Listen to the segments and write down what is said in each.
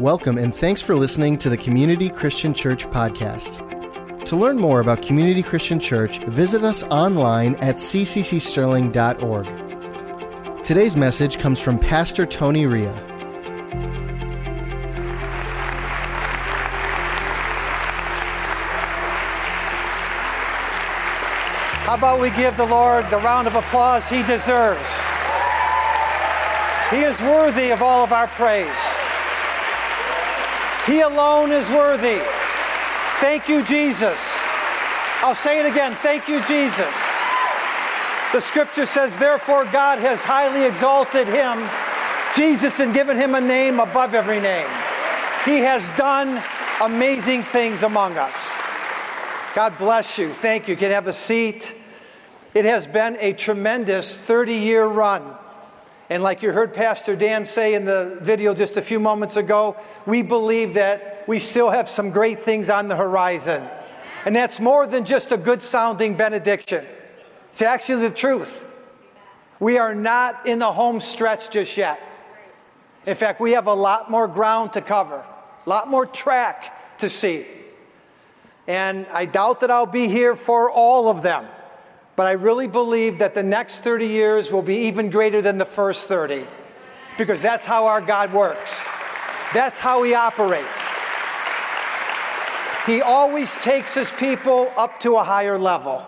Welcome and thanks for listening to the Community Christian Church podcast. To learn more about Community Christian Church, visit us online at cccsterling.org. Today's message comes from Pastor Tony Ria. How about we give the Lord the round of applause He deserves? He is worthy of all of our praise. He alone is worthy. Thank you, Jesus. I'll say it again. Thank you, Jesus. The scripture says, therefore, God has highly exalted him, Jesus, and given him a name above every name. He has done amazing things among us. God bless you. Thank you. You can have a seat. It has been a tremendous 30-year run. And like you heard Pastor Dan say in the video just a few moments ago, we believe that we still have some great things on the horizon. And that's more than just a good-sounding benediction. It's actually the truth. We are not in the home stretch just yet. In fact, we have a lot more ground to cover, a lot more track to see. And I doubt that I'll be here for all of them. But I really believe that the next 30 years will be even greater than the first 30, because that's how our God works. That's how He operates. He always takes His people up to a higher level.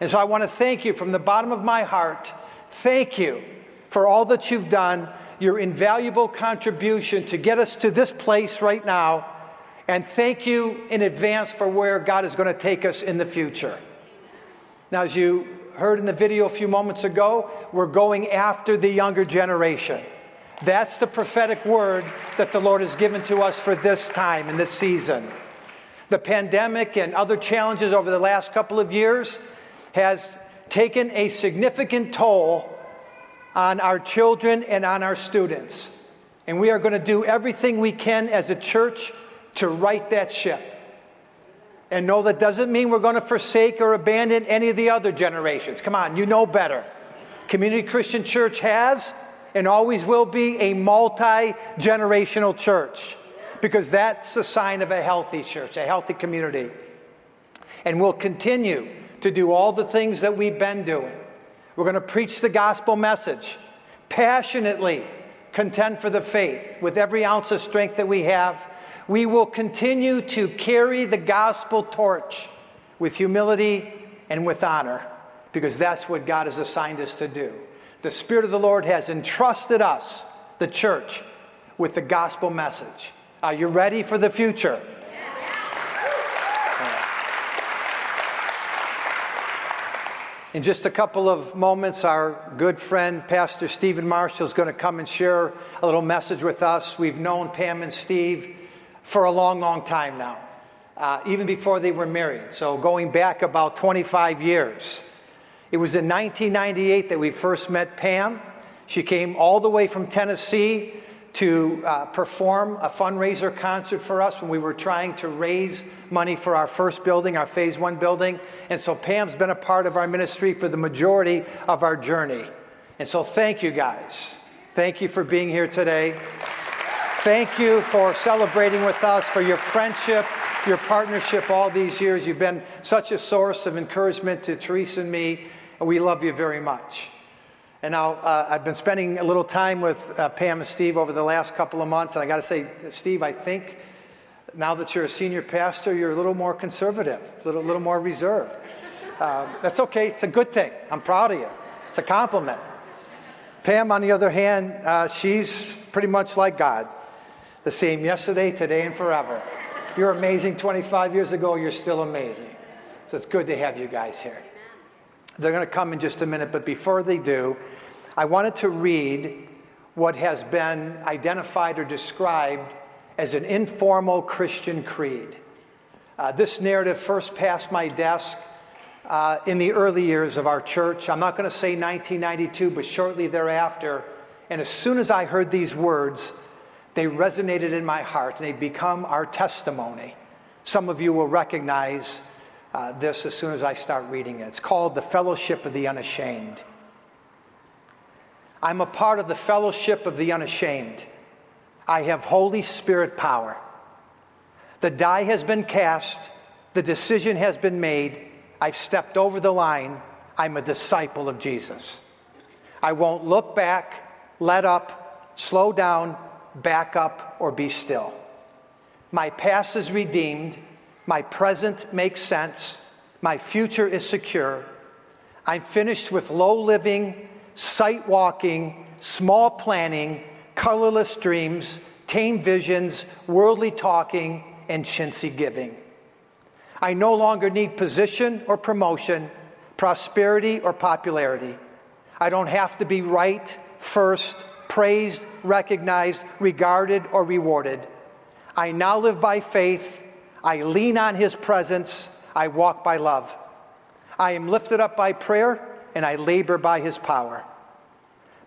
And so I want to thank you from the bottom of my heart. Thank you for all that you've done, your invaluable contribution to get us to this place right now. And thank you in advance for where God is going to take us in the future. Now, as you heard in the video a few moments ago, we're going after the younger generation. That's the prophetic word that the Lord has given to us for this time and this season. The pandemic and other challenges over the last couple of years has taken a significant toll on our children and on our students. And we are going to do everything we can as a church to right that ship. And no, that doesn't mean we're going to forsake or abandon any of the other generations. Come on, you know better. Community Christian Church has and always will be a multi-generational church, because that's the sign of a healthy church, a healthy community. And we'll continue to do all the things that we've been doing. We're going to preach the gospel message, passionately contend for the faith with every ounce of strength that we have. We will continue to carry the gospel torch with humility and with honor, because that's what God has assigned us to do. The Spirit of the Lord has entrusted us, the church, with the gospel message. Are you ready for the future? In just a couple of moments, our good friend, Pastor Stephen Marshall, is going to come and share a little message with us. We've known Pam and Steve for a long, long time now, even before they were married. So going back about 25 years. It was in 1998 that we first met Pam. She came all the way from Tennessee to perform a fundraiser concert for us when we were trying to raise money for our first building, our phase one building. And so Pam's been a part of our ministry for the majority of our journey. And so thank you guys. Thank you for being here today. Thank you for celebrating with us, for your friendship, your partnership all these years. You've been such a source of encouragement to Theresa and me, and we love you very much. And now I've been spending a little time with Pam and Steve over the last couple of months, and I got to say, Steve, I think now that you're a senior pastor, you're a little more conservative, a little more reserved. That's okay. It's a good thing. I'm proud of you. It's a compliment. Pam, on the other hand, she's pretty much like God. The same yesterday, today, and forever. You're amazing. 25 years ago, you're still amazing. So it's good to have you guys here. They're going to come in just a minute, but before they do, I wanted to read what has been identified or described as an informal Christian creed. This narrative first passed my desk in the early years of our church. I'm not going to say 1992, but shortly thereafter. And as soon as I heard these words, they resonated in my heart, and they've become our testimony. Some of you will recognize this as soon as I start reading it. It's called The Fellowship of the Unashamed. I'm a part of the fellowship of the unashamed. I have Holy Spirit power. The die has been cast. The decision has been made. I've stepped over the line. I'm a disciple of Jesus. I won't look back, let up, slow down, back up, or be still. My past is redeemed. My present makes sense. My future is secure. I'm finished with low living, sight walking, small planning, colorless dreams, tame visions, worldly talking, and chintzy giving. I no longer need position or promotion, prosperity or popularity. I don't have to be right, first, praised, recognized, regarded, or rewarded. I now live by faith. I lean on His presence. I walk by love. I am lifted up by prayer, and I labor by His power.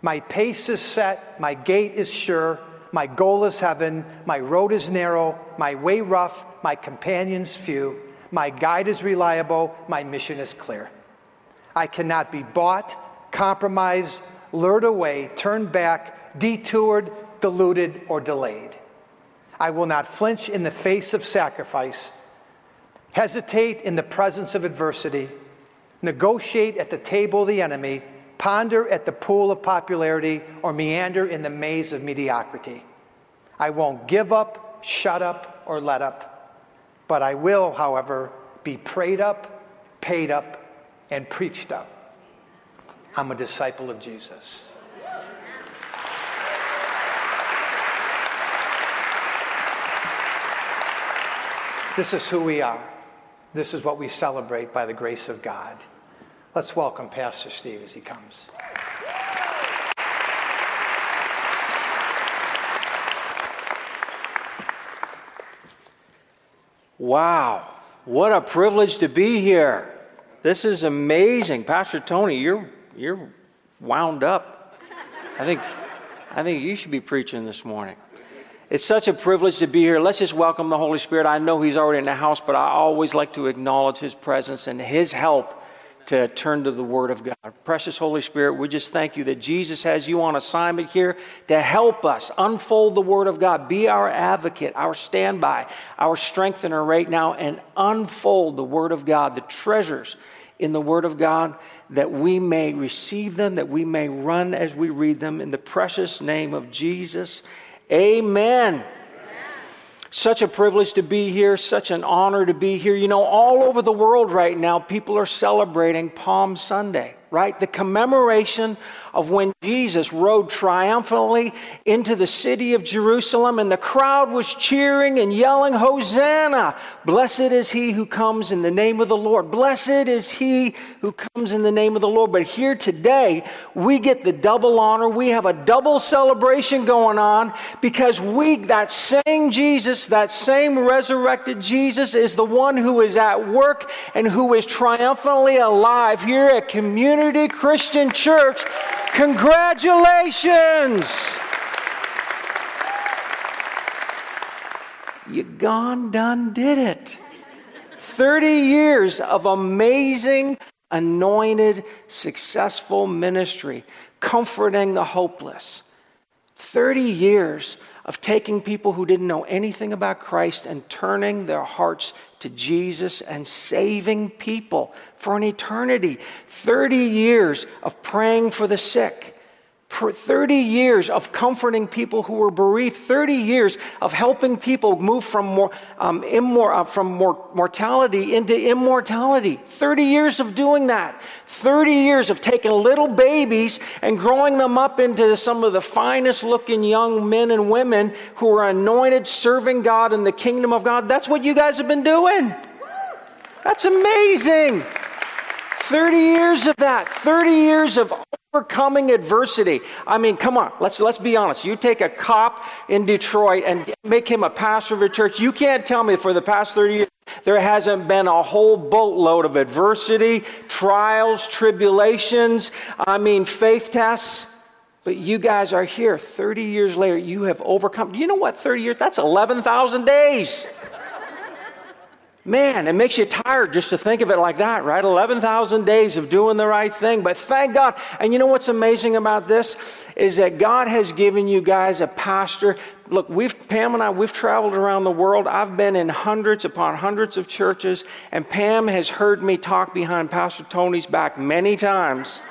My pace is set. My gait is sure. My goal is heaven. My road is narrow. My way rough. My companions few. My guide is reliable. My mission is clear. I cannot be bought, compromised, lured away, turned back, detoured, deluded, or delayed. I will not flinch in the face of sacrifice, hesitate in the presence of adversity, negotiate at the table of the enemy, ponder at the pool of popularity, or meander in the maze of mediocrity. I won't give up, shut up, or let up, but I will, however, be prayed up, paid up, and preached up. I'm a disciple of Jesus. This is who we are. This is what we celebrate by the grace of God. Let's welcome Pastor Steve as he comes. Wow, what a privilege to be here. This is amazing. Pastor Tony, you're wound up. I think you should be preaching this morning. It's such a privilege to be here. Let's just welcome the Holy Spirit. I know He's already in the house, but I always like to acknowledge His presence and His help to turn to the Word of God. Precious Holy Spirit, we just thank You that Jesus has You on assignment here to help us unfold the Word of God. Be our advocate, our standby, our strengthener right now, and unfold the Word of God, the treasures in the Word of God, that we may receive them, that we may run as we read them. In the precious name of Jesus, amen. Amen. Such a privilege to be here, such an honor to be here. You know, all over the world right now, people are celebrating Palm Sunday, right? The commemoration of when Jesus rode triumphantly into the city of Jerusalem, and the crowd was cheering and yelling, "Hosanna! Blessed is He who comes in the name of the Lord. Blessed is He who comes in the name of the Lord." But here today, we get the double honor. We have a double celebration going on, because that same Jesus, that same resurrected Jesus, is the one who is at work and who is triumphantly alive here at Community Christian Church. Congratulations! You gone done did it. 30 years of amazing, anointed, successful ministry, comforting the hopeless. 30 years of taking people who didn't know anything about Christ and turning their hearts to Jesus and saving people for an eternity. 30 years of praying for the sick. 30 years of comforting people who were bereaved. 30 years of helping people move from mortality into immortality. 30 years of doing that. 30 years of taking little babies and growing them up into some of the finest looking young men and women who are anointed, serving God in the kingdom of God. That's what you guys have been doing. That's amazing. 30 years of that. 30 years of overcoming adversity. I mean, come on, let's be honest. You take a cop in Detroit and make him a pastor of a church. You can't tell me for the past 30 years there hasn't been a whole boatload of adversity, trials, tribulations, faith tests. But you guys are here 30 years later. You have overcome. You know what, 30 years, that's 11,000 days. Man, it makes you tired just to think of it like that, right? 11,000 days of doing the right thing, but thank God. And you know what's amazing about this is that God has given you guys a pastor. Look, Pam and I, we've traveled around the world. I've been in hundreds upon hundreds of churches, and Pam has heard me talk behind Pastor Tony's back many times.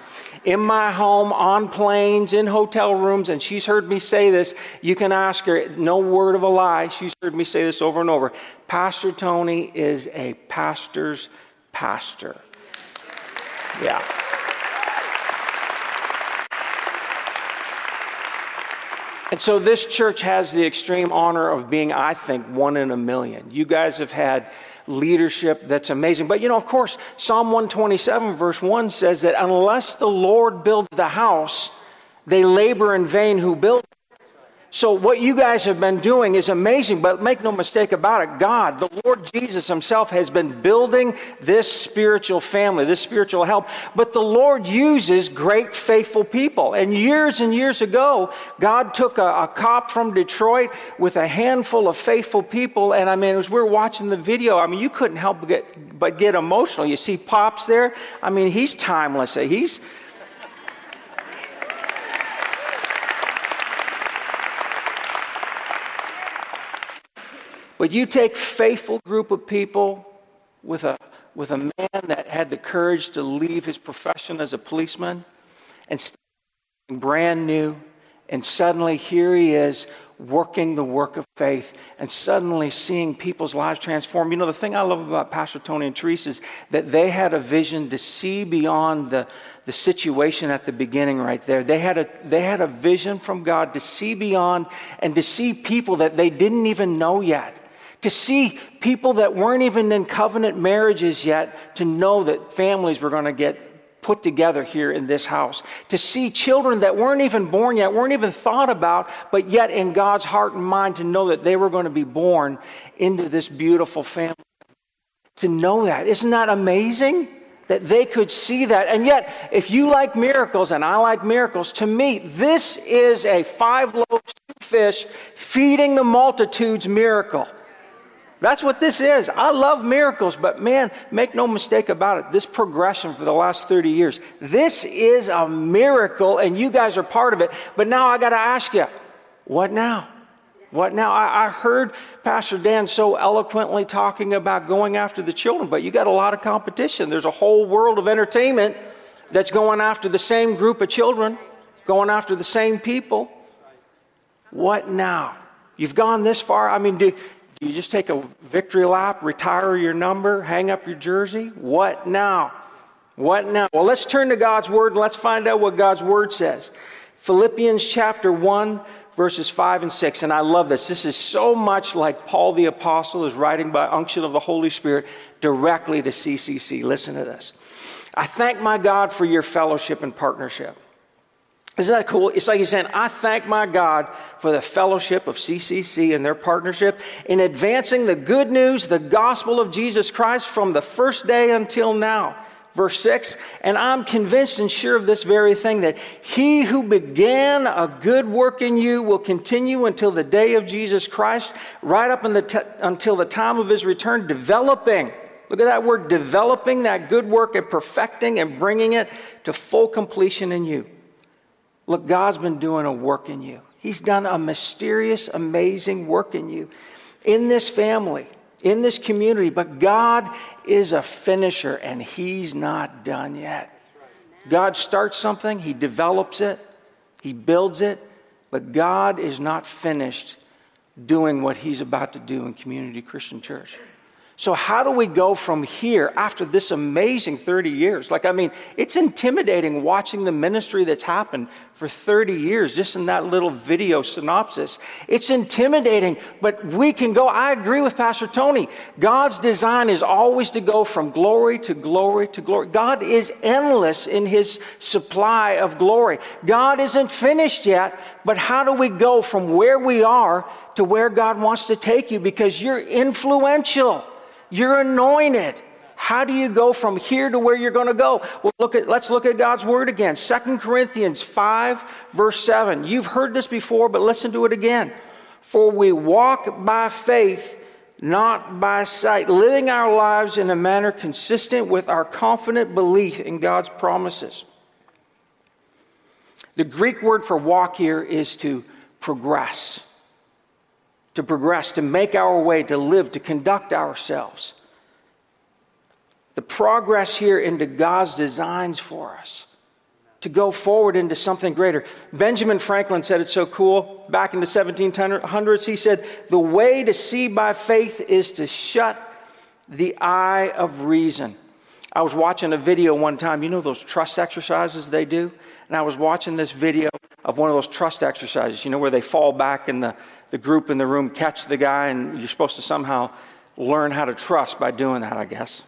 In my home, on planes, in hotel rooms, and she's heard me say this. You can ask her, no word of a lie. She's heard me say this over and over. Pastor Tony is a pastor's pastor. Yeah. And so this church has the extreme honor of being, I think, 1 in a million. You guys have had leadership that's amazing. But you know, of course, Psalm 127 verse 1 says that unless the Lord builds the house, they labor in vain who build it. So what you guys have been doing is amazing, but make no mistake about it, God, the Lord Jesus himself has been building this spiritual family, this spiritual help, but the Lord uses great faithful people. And years ago, God took a cop from Detroit with a handful of faithful people, and I mean, as we were watching the video, I mean, you couldn't help but get emotional. You see Pops there? I mean, he's timeless. But you take faithful group of people with a man that had the courage to leave his profession as a policeman and start brand new, and suddenly here he is working the work of faith and suddenly seeing people's lives transformed. You know, the thing I love about Pastor Tony and Theresa is that they had a vision to see beyond the situation at the beginning right there. They had a vision from God to see beyond and to see people that they didn't even know yet. To see people that weren't even in covenant marriages yet, to know that families were going to get put together here in this house. To see children that weren't even born yet, weren't even thought about, but yet in God's heart and mind to know that they were going to be born into this beautiful family. To know that. Isn't that amazing? That they could see that. And yet, if you like miracles, and I like miracles, to me, this is a 5 loaves, 2 fish, feeding the multitudes miracle. That's what this is. I love miracles, but man, make no mistake about it, this progression for the last 30 years, this is a miracle, and you guys are part of it. But now I got to ask you, what now? What now? I heard Pastor Dan so eloquently talking about going after the children, but you got a lot of competition. There's a whole world of entertainment that's going after the same group of children, going after the same people. What now? You've gone this far. I mean, do you just take a victory lap, retire your number, hang up your jersey? What now? What now? Well, let's turn to God's Word and let's find out what God's Word says. Philippians chapter 1, verses 5 and 6. And I love this. This is so much like Paul the Apostle is writing by unction of the Holy Spirit directly to CCC. Listen to this. I thank my God for your fellowship and partnership. Isn't that cool? It's like he's saying, I thank my God for the fellowship of CCC and their partnership in advancing the good news, the gospel of Jesus Christ from the first day until now. Verse 6, and I'm convinced and sure of this very thing, that he who began a good work in you will continue until the day of Jesus Christ, right up until the time of his return, developing. Look at that word, developing that good work and perfecting and bringing it to full completion in you. Look, God's been doing a work in you. He's done a mysterious, amazing work in you, in this family, in this community. But God is a finisher, and he's not done yet. God starts something, he develops it, he builds it, but God is not finished doing what he's about to do in Community Christian Church. So how do we go from here after this amazing 30 years? Like, I mean, it's intimidating watching the ministry that's happened for 30 years, just in that little video synopsis. It's intimidating, but we can go. I agree with Pastor Tony. God's design is always to go from glory to glory to glory. God is endless in his supply of glory. God isn't finished yet, but how do we go from where we are to where God wants to take you? Because you're influential. You're anointed. How do you go from here to where you're going to go? Well, let's look at God's Word again. 2 Corinthians 5, verse 7. You've heard this before, but listen to it again. For we walk by faith, not by sight, living our lives in a manner consistent with our confident belief in God's promises. The Greek word for walk here is to progress. To progress, to make our way, to live, to conduct ourselves. The progress here into God's designs for us. To go forward into something greater. Benjamin Franklin said it so cool back in the 1700s. He said, the way to see by faith is to shut the eye of reason. I was watching a video one time. You know those trust exercises they do? And I was watching this video of one of those trust exercises, you know, where they fall back and the group in the room catch the guy, and you're supposed to somehow learn how to trust by doing that, I guess.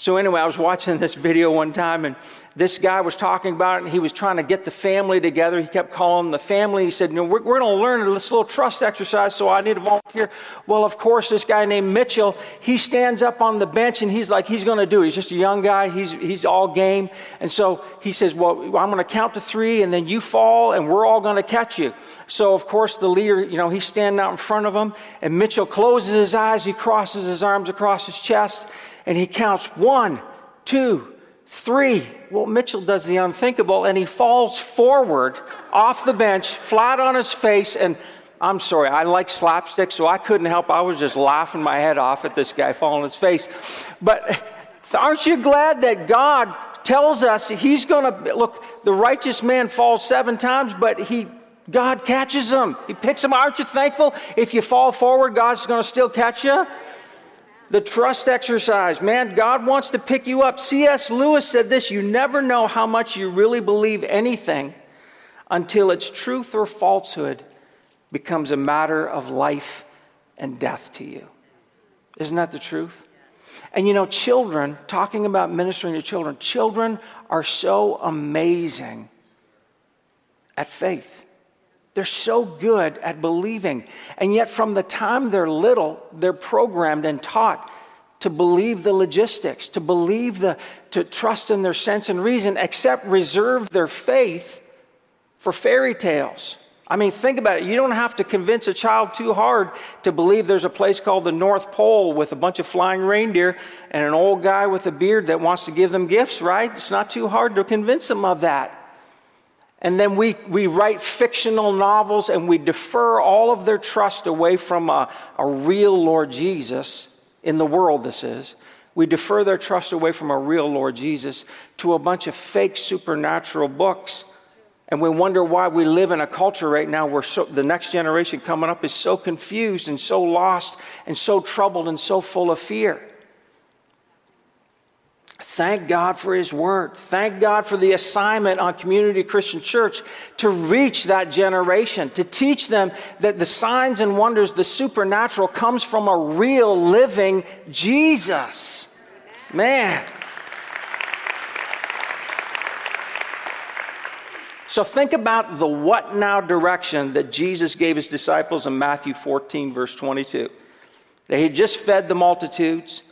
So anyway, I was watching this video one time, and this guy was talking about it, and he was trying to get the family together. He kept calling the family. He said, no, we're going to learn this little trust exercise, so I need a volunteer. Well, of course, this guy named Mitchell, he stands up on the bench, and he's like, he's going to do it. He's just a young guy. He's all game. And so he says, well, I'm going to count to three, and then you fall, and we're all going to catch you. So, of course, the leader, you know, he's standing out in front of him, and Mitchell closes his eyes. He crosses his arms across his chest, and he counts 1, 2, 3. Well, Mitchell does the unthinkable, and he falls forward off the bench, flat on his face. And I'm sorry, I like slapstick, so I couldn't help. I was just laughing my head off at this guy falling on his face. But aren't you glad that God tells us he's going to, look, the righteous man falls 7 times, but God catches him. He picks him. Aren't you thankful? If you fall forward, God's going to still catch you. The trust exercise, man, God wants to pick you up. C.S. Lewis said this, you never know how much you really believe anything until its truth or falsehood becomes a matter of life and death to you. Isn't that the truth? And you know, children, talking about ministering to children, children are so amazing at faith. They're so good at believing. And yet from the time they're little, they're programmed and taught to believe the logistics, to believe to trust in their sense and reason, except reserve their faith for fairy tales. I mean, think about it. You don't have to convince a child too hard to believe there's a place called the North Pole with a bunch of flying reindeer and an old guy with a beard that wants to give them gifts, right? It's not too hard to convince them of that. And then we write fictional novels, and we defer all of their trust away from a real Lord Jesus, in the world this is. We defer their trust away from a real Lord Jesus to a bunch of fake supernatural books. And we wonder why we live in a culture right now where the next generation coming up is so confused and so lost and so troubled and so full of fear. Thank God for His Word. Thank God for the assignment on Community Christian Church to reach that generation, to teach them that the signs and wonders, the supernatural, comes from a real living Jesus. Man. So think about the what now direction that Jesus gave His disciples in Matthew 14, verse 22. They had just fed the multitudes.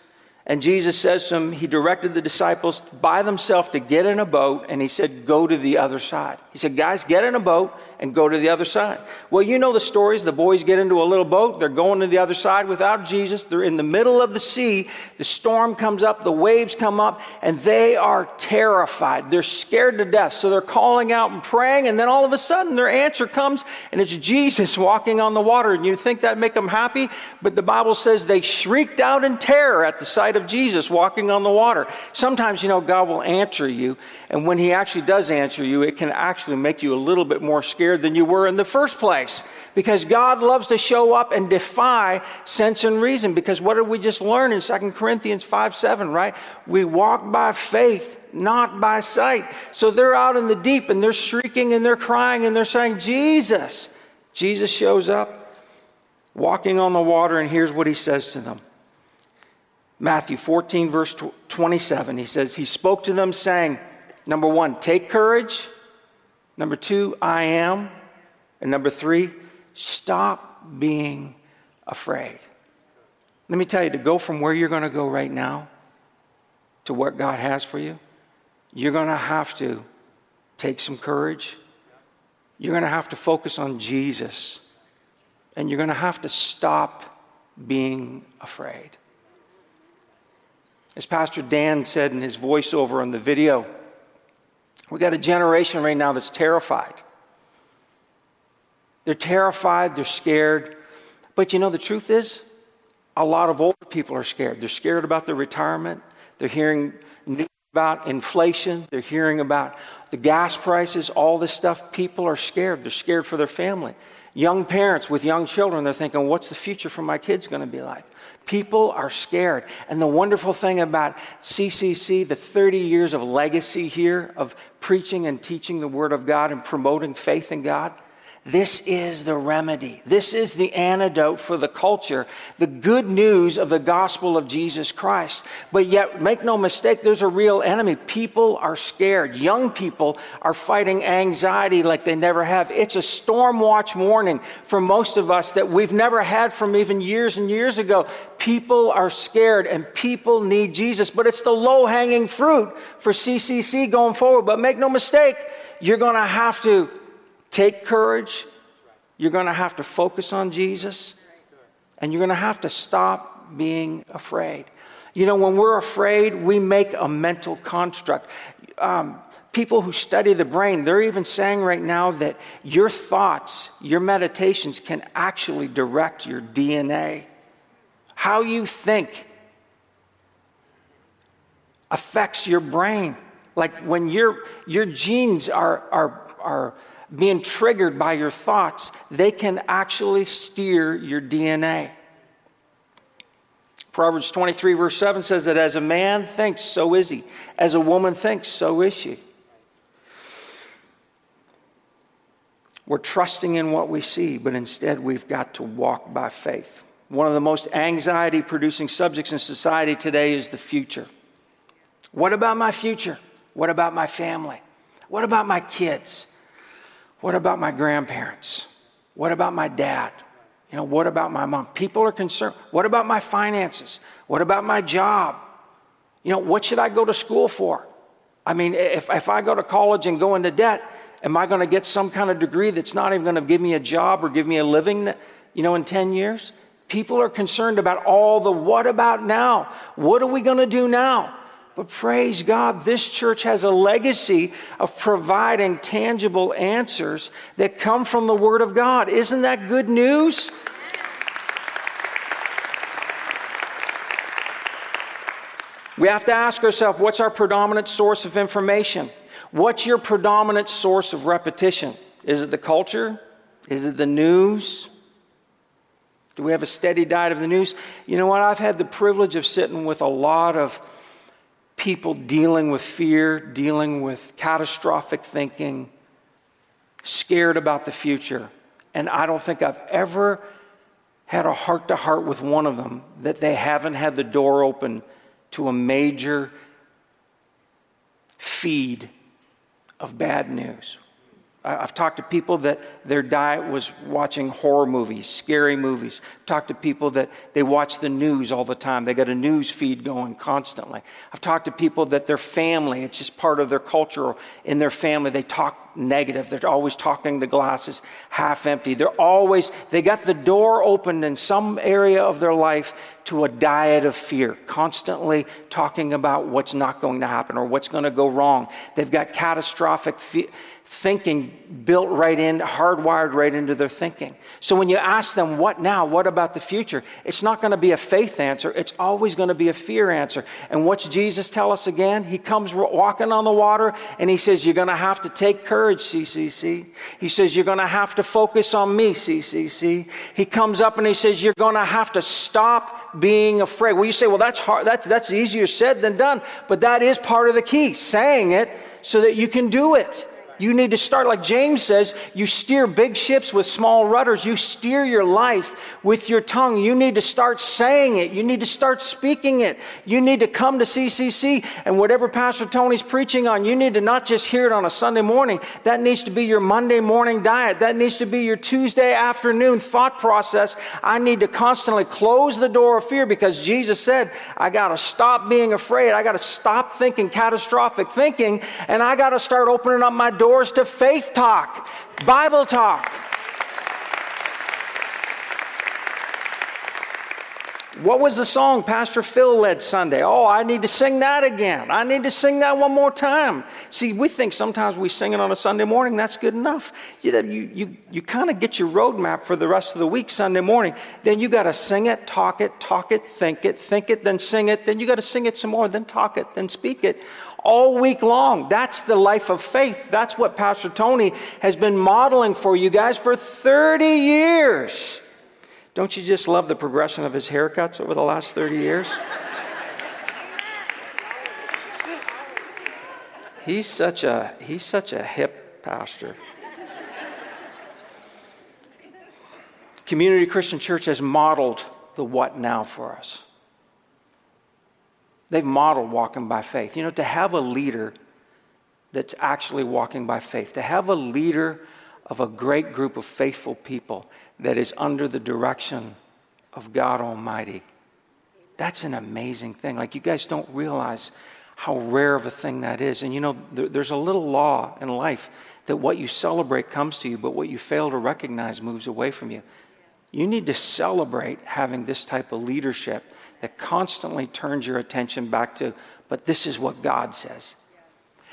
And Jesus says to him, he directed the disciples by themselves to get in a boat, and he said, go to the other side. He said, guys, get in a boat and go to the other side. Well, you know the stories. The boys get into a little boat. They're going to the other side without Jesus. They're in the middle of the sea. The storm comes up. The waves come up, and they are terrified. They're scared to death. So they're calling out and praying, and then all of a sudden their answer comes, and it's Jesus walking on the water. And you think that'd make them happy, but the Bible says they shrieked out in terror at the sight of Jesus walking on the water. Sometimes, you know, God will answer you, and when He actually does answer you, it can actually make you a little bit more scared than you were in the first place, because God loves to show up and defy sense and reason. Because what did we just learn in 2 Corinthians 5:7, right? We walk by faith, not by sight. So they're out in the deep, and they're shrieking, and they're crying, and they're saying, Jesus. Jesus shows up walking on the water, and here's what He says to them. Matthew 14, verse 27, he says, He spoke to them saying, number 1, take courage. Number 2, I am. And number 3, stop being afraid. Let me tell you, to go from where you're going to go right now to what God has for you, you're going to have to take some courage. You're going to have to focus on Jesus. And you're going to have to stop being afraid. As Pastor Dan said in his voiceover on the video, we got a generation right now that's terrified. They're terrified, they're scared. But you know, the truth is, a lot of older people are scared. They're scared about their retirement. They're hearing news about inflation. They're hearing about the gas prices, all this stuff. People are scared. They're scared for their family. Young parents with young children, they're thinking, what's the future for my kids going to be like? People are scared. And the wonderful thing about CCC, the 30 years of legacy here of preaching and teaching the Word of God and promoting faith in God, this is the remedy. This is the antidote for the culture, the good news of the gospel of Jesus Christ. But yet, make no mistake, there's a real enemy. People are scared. Young people are fighting anxiety like they never have. It's a storm watch warning for most of us that we've never had from even years and years ago. People are scared and people need Jesus. But it's the low-hanging fruit for CCC going forward. But make no mistake, you're going to have to take courage, you're going to have to focus on Jesus, and you're going to have to stop being afraid. You know, when we're afraid, we make a mental construct. People who study the brain, they're even saying right now that your thoughts, your meditations can actually direct your DNA. How you think affects your brain. Like when your genes are being triggered by your thoughts, they can actually steer your DNA. Proverbs 23 verse 7 says that as a man thinks, so is he. As a woman thinks, so is she. We're trusting in what we see, but instead we've got to walk by faith. One of the most anxiety-producing subjects in society today is the future. What about my future? What about my family? What about my kids? What about my grandparents? What about my dad? You know, what about my mom? People are concerned. What about my finances? What about my job? You know, what should I go to school for? I mean, if I go to college and go into debt, am I going to get some kind of degree that's not even going to give me a job or give me a living, you know, in 10 years? People are concerned about all the what about now? What are we going to do now? But praise God, this church has a legacy of providing tangible answers that come from the Word of God. Isn't that good news? We have to ask ourselves, what's our predominant source of information? What's your predominant source of repetition? Is it the culture? Is it the news? Do we have a steady diet of the news? You know what? I've had the privilege of sitting with a lot of people dealing with fear, dealing with catastrophic thinking, scared about the future. And I don't think I've ever had a heart-to-heart with one of them that they haven't had the door open to a major feed of bad news. I've talked to people that their diet was watching horror movies, scary movies. Talked to people that they watch the news all the time. They got a news feed going constantly. I've talked to people that their family, it's just part of their culture or in their family, they talk negative. They're always talking, the glass is half empty. They're always, they got the door opened in some area of their life to a diet of fear, constantly talking about what's not going to happen or what's going to go wrong. They've got catastrophic fear. Thinking built right in, hardwired right into their thinking. So when you ask them, what now? What about the future? It's not going to be a faith answer. It's always going to be a fear answer. And what's Jesus tell us again? He comes walking on the water and he says, you're going to have to take courage, CCC. He says, you're going to have to focus on me, CCC. He comes up and he says, you're going to have to stop being afraid. Well, you say, well, that's hard. That's easier said than done. But that is part of the key, saying it so that you can do it. You need to start, like James says, you steer big ships with small rudders. You steer your life with your tongue. You need to start saying it. You need to start speaking it. You need to come to CCC and whatever Pastor Tony's preaching on, you need to not just hear it on a Sunday morning. That needs to be your Monday morning diet. That needs to be your Tuesday afternoon thought process. I need to constantly close the door of fear because Jesus said, I got to stop being afraid. I got to stop thinking catastrophic thinking, and I got to start opening up my door to faith talk, Bible talk. What was the song Pastor Phil led Sunday? Oh, I need to sing that again. I need to sing that one more time. See, we think sometimes we sing it on a Sunday morning. That's good enough. You kind of get your roadmap for the rest of the week Sunday morning. Then you got to sing it, talk it, think it, then sing it. Then you got to sing it some more, then talk it, then speak it. All week long. That's the life of faith. That's what Pastor Tony has been modeling for you guys for 30 years. Don't you just love the progression of his haircuts over the last 30 years? He's such a hip pastor. Community Christian Church has modeled the what now for us. They've modeled walking by faith. You know, to have a leader that's actually walking by faith, to have a leader of a great group of faithful people that is under the direction of God Almighty. That's an amazing thing. Like, you guys don't realize how rare of a thing that is. And you know, there's a little law in life that what you celebrate comes to you, but what you fail to recognize moves away from you. You need to celebrate having this type of leadership that constantly turns your attention back to, but this is what God says.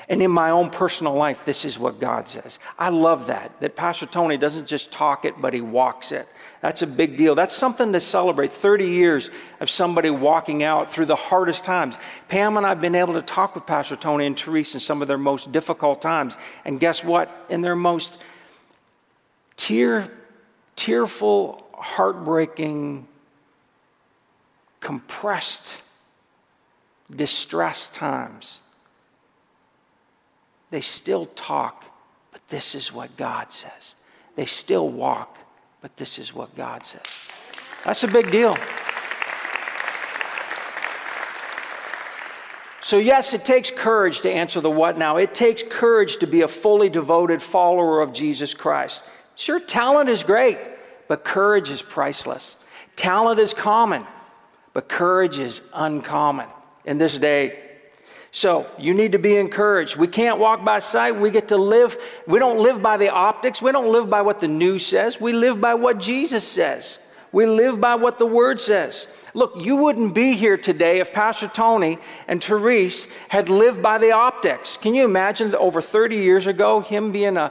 And in my own personal life, this is what God says. I love that Pastor Tony doesn't just talk it, but he walks it. That's a big deal. That's something to celebrate. 30 years of somebody walking out through the hardest times. Pam and I have been able to talk with Pastor Tony and Theresa in some of their most difficult times. And guess what? In their most tearful, heartbreaking, compressed, distressed times, they still talk, but this is what God says. They still walk, but this is what God says. That's a big deal. So yes, it takes courage to answer the what now. It takes courage to be a fully devoted follower of Jesus Christ. Sure, talent is great, but courage is priceless. Talent is common, but courage is uncommon in this day. So you need to be encouraged. We can't walk by sight. We get to live. We don't live by the optics. We don't live by what the news says. We live by what Jesus says. We live by what the Word says. Look, you wouldn't be here today if Pastor Tony and Therese had lived by the optics. Can you imagine that over 30 years ago, him being a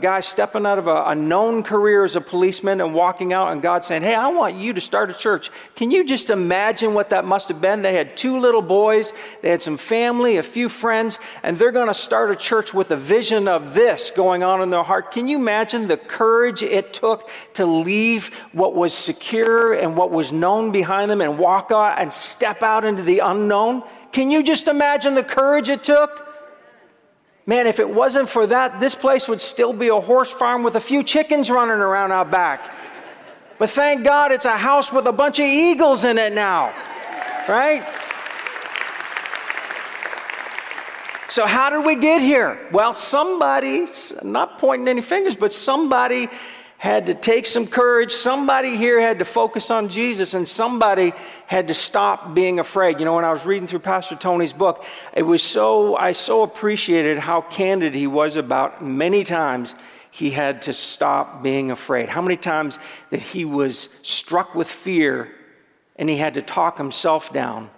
guy stepping out of a known career as a policeman and walking out and God saying, hey, I want you to start a church. Can you just imagine what that must have been? They had 2 little boys, they had some family, a few friends, and they're going to start a church with a vision of this going on in their heart. Can you imagine the courage it took to leave what was secure and what was known behind them and walk out and step out into the unknown? Can you just imagine the courage it took? Man, if it wasn't for that, this place would still be a horse farm with a few chickens running around out back. But thank God it's a house with a bunch of eagles in it now, right? So how did we get here? Well, somebody, not pointing any fingers, but somebody had to take some courage. Somebody here had to focus on Jesus, and somebody had to stop being afraid. You know, when I was reading through Pastor Tony's book, I so appreciated how candid he was about many times he had to stop being afraid. How many times that he was struck with fear and he had to talk himself down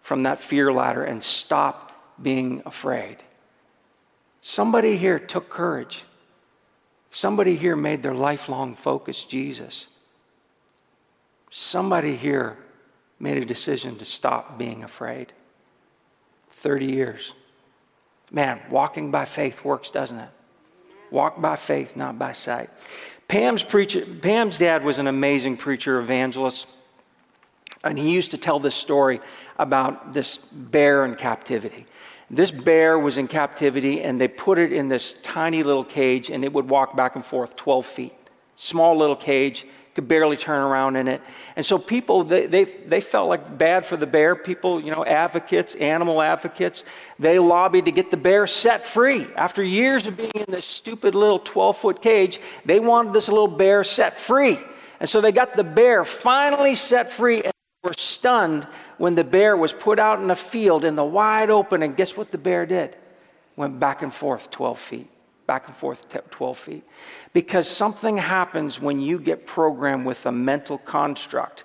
from that fear ladder and stop being afraid. Somebody here took courage. Somebody here made their lifelong focus Jesus. Somebody here made a decision to stop being afraid. 30 years. Man, walking by faith works, doesn't it? Walk by faith, not by sight. Pam's dad was an amazing preacher, evangelist, and he used to tell this story about this bear in captivity. This bear was in captivity, and they put it in this tiny little cage, and it would walk back and forth 12 feet. Small little cage, could barely turn around in it. And so people, they felt like bad for the bear. People, you know, advocates, animal advocates, they lobbied to get the bear set free. After years of being in this stupid little 12-foot cage, they wanted this little bear set free. And so they got the bear finally set free, and were stunned when the bear was put out in a field in the wide open, and guess what the bear did? Went back and forth 12 feet, back and forth 12 feet. Because something happens when you get programmed with a mental construct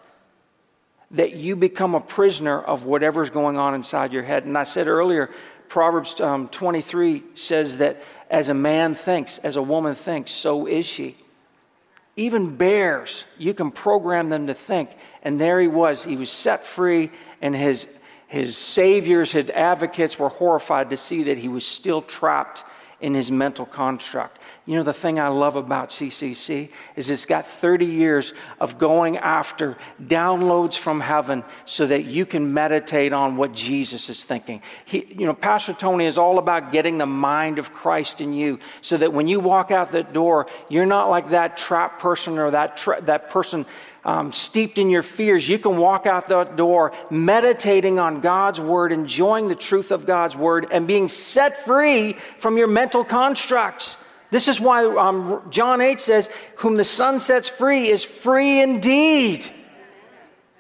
that you become a prisoner of whatever's going on inside your head. And I said earlier, Proverbs 23 says that as a man thinks, as a woman thinks, so is she. Even bears, you can program them to think. And there he was set free, and his saviors, his advocates were horrified to see that he was still trapped in his mental construct. You know, the thing I love about CCC is it's got 30 years of going after downloads from heaven so that you can meditate on what Jesus is thinking. Pastor Tony is all about getting the mind of Christ in you so that when you walk out that door, you're not like that trapped person or that person steeped in your fears. You can walk out that door meditating on God's word, enjoying the truth of God's word, and being set free from your mental constructs. This is why John 8 says, whom the Son sets free is free indeed.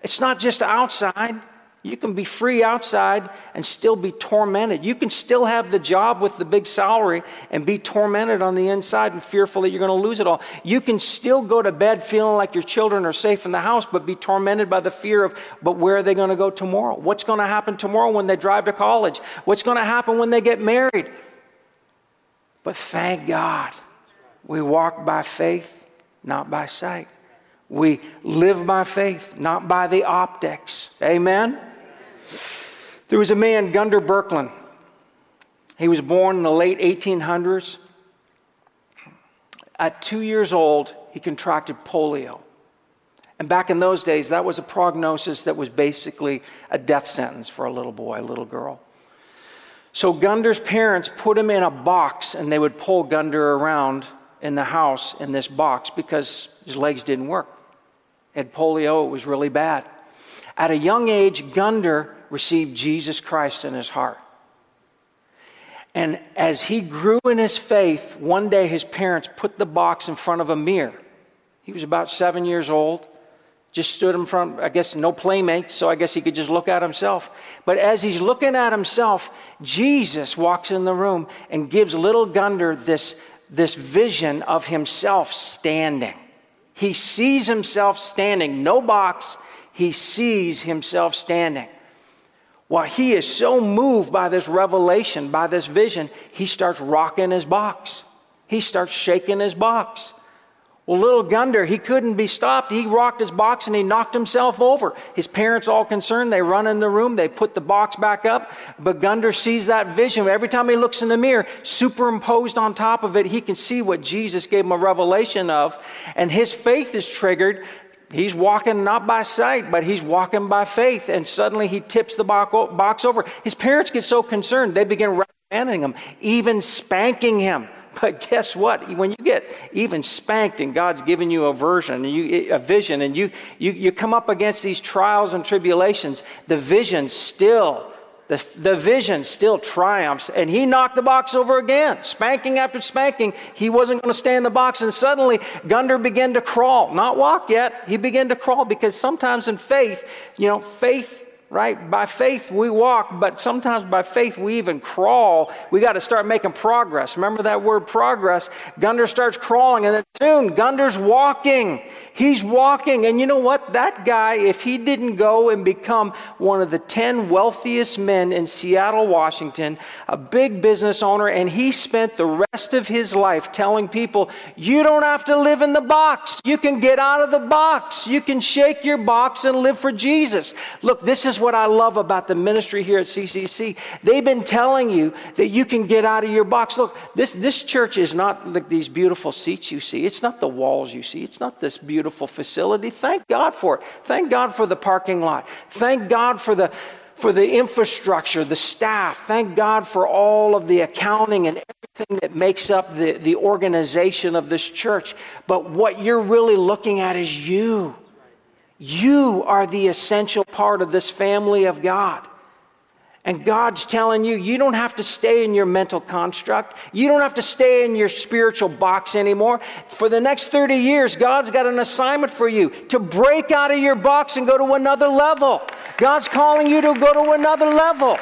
It's not just outside. You can be free outside and still be tormented. You can still have the job with the big salary and be tormented on the inside and fearful that you're going to lose it all. You can still go to bed feeling like your children are safe in the house, but be tormented by the fear of, but where are they going to go tomorrow? What's going to happen tomorrow when they drive to college? What's going to happen when they get married? But thank God, we walk by faith, not by sight. We live by faith, not by the optics. Amen? There was a man, Gunder Berklin. He was born in the late 1800s. At 2 years old, he contracted polio. And back in those days, that was a prognosis that was basically a death sentence for a little boy, a little girl. So Gunder's parents put him in a box, and they would pull Gunder around in the house in this box because his legs didn't work. He had polio. It was really bad. At a young age, Gunder received Jesus Christ in his heart. And as he grew in his faith, one day his parents put the box in front of a mirror. He was about 7 years old. Just stood in front, I guess no playmates, so I guess he could just look at himself. But as he's looking at himself, Jesus walks in the room and gives little Gunder this vision of himself standing. He sees himself standing. No box. He sees himself standing. While he is so moved by this revelation, by this vision, he starts rocking his box. He starts shaking his box. Well, little Gunder, he couldn't be stopped. He rocked his box and he knocked himself over. His parents all concerned. They run in the room. They put the box back up. But Gunder sees that vision. Every time he looks in the mirror, superimposed on top of it, he can see what Jesus gave him a revelation of. And his faith is triggered. He's walking not by sight, but he's walking by faith. And suddenly he tips the box over. His parents get so concerned. They begin reprimanding him, even spanking him. But guess what? When you get even spanked and God's given you a vision, and you come up against these trials and tribulations, the vision still triumphs. And he knocked the box over again, spanking after spanking. He wasn't going to stay in the box, and suddenly Gunder began to crawl, not walk yet. He began to crawl because sometimes in faith, faith. Right? By faith we walk, but sometimes by faith we even crawl. We got to start making progress. Remember that word progress? Gunder starts crawling, and then soon Gunder's walking. He's walking. And you know what? That guy, if he didn't go and become one of the 10 wealthiest men in Seattle, Washington, a big business owner, and he spent the rest of his life telling people, you don't have to live in the box. You can get out of the box. You can shake your box and live for Jesus. Look, this is what I love about the ministry here at CCC. They've been telling you that you can get out of your box. Look, this church is not like these beautiful seats you see. It's not the walls you see. It's not this beautiful facility. Thank God for it. Thank God for the parking lot. Thank God for the infrastructure, the staff. Thank God for all of the accounting and everything that makes up the organization of this church. But what you're really looking at is you. You are the essential part of this family of God. And God's telling you, you don't have to stay in your mental construct. You don't have to stay in your spiritual box anymore. For the next 30 years, God's got an assignment for you to break out of your box and go to another level. God's calling you to go to another level.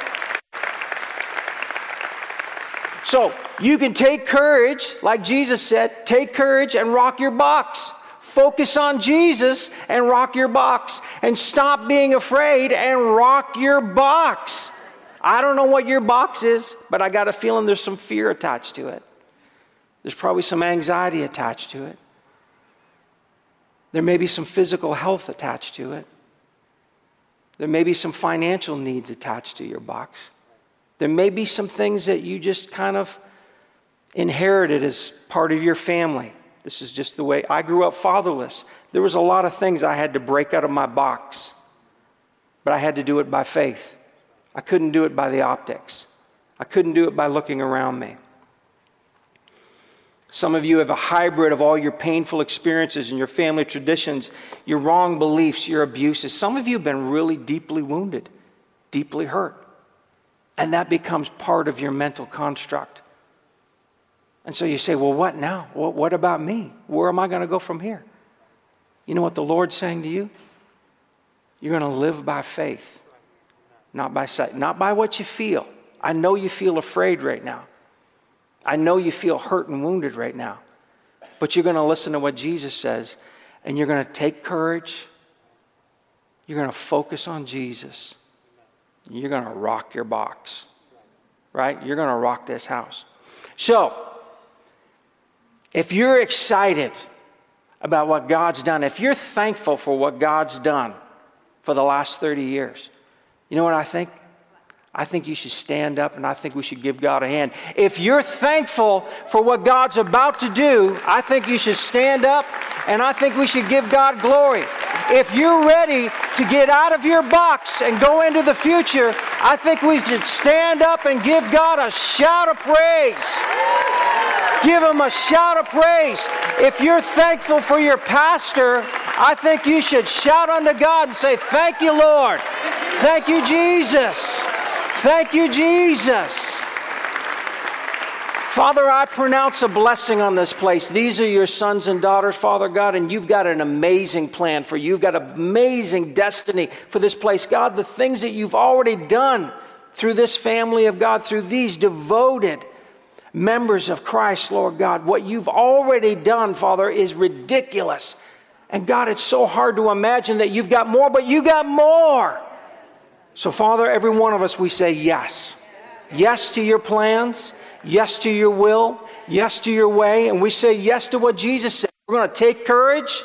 So you can take courage, like Jesus said, take courage and rock your box. Focus on Jesus and rock your box, and stop being afraid and rock your box. I don't know what your box is, but I got a feeling there's some fear attached to it. There's probably some anxiety attached to it. There may be some physical health attached to it. There may be some financial needs attached to your box. There may be some things that you just kind of inherited as part of your family. This is just the way I grew up, fatherless. There was a lot of things I had to break out of my box, but I had to do it by faith. I couldn't do it by the optics. I couldn't do it by looking around me. Some of you have a hybrid of all your painful experiences and your family traditions, your wrong beliefs, your abuses. Some of you have been really deeply wounded, deeply hurt, and that becomes part of your mental construct. And so you say, well, what now? What about me? Where am I going to go from here? You know what the Lord's saying to you? You're going to live by faith, not by sight, not by what you feel. I know you feel afraid right now. I know you feel hurt and wounded right now, but you're going to listen to what Jesus says, and you're going to take courage. You're going to focus on Jesus. You're going to rock your box, right? You're going to rock this house. So, if you're excited about what God's done, if you're thankful for what God's done for the last 30 years, you know what I think? I think you should stand up, and I think we should give God a hand. If you're thankful for what God's about to do, I think you should stand up, and I think we should give God glory. If you're ready to get out of your box and go into the future, I think we should stand up and give God a shout of praise. Give Him a shout of praise. If you're thankful for your pastor, I think you should shout unto God and say, thank you, Lord. Thank you, Jesus. Thank you, Jesus. Father, I pronounce a blessing on this place. These are your sons and daughters, Father God, and you've got an amazing plan for you. You've got an amazing destiny for this place. God, the things that you've already done through this family of God, through these devoted members of Christ, Lord God, what you've already done, Father, is ridiculous. And God, it's so hard to imagine that you've got more, but you got more. So, Father, every one of us, we say yes. Yes to your plans. Yes to your will. Yes to your way. And we say yes to what Jesus said. We're going to take courage.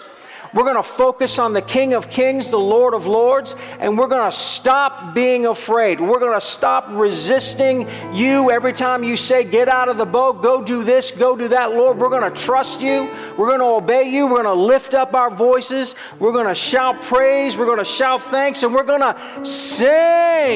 We're going to focus on the King of Kings, the Lord of Lords, and we're going to stop being afraid. We're going to stop resisting you every time you say, get out of the boat, go do this, go do that. Lord, we're going to trust you. We're going to obey you. We're going to lift up our voices. We're going to shout praise. We're going to shout thanks, and we're going to sing.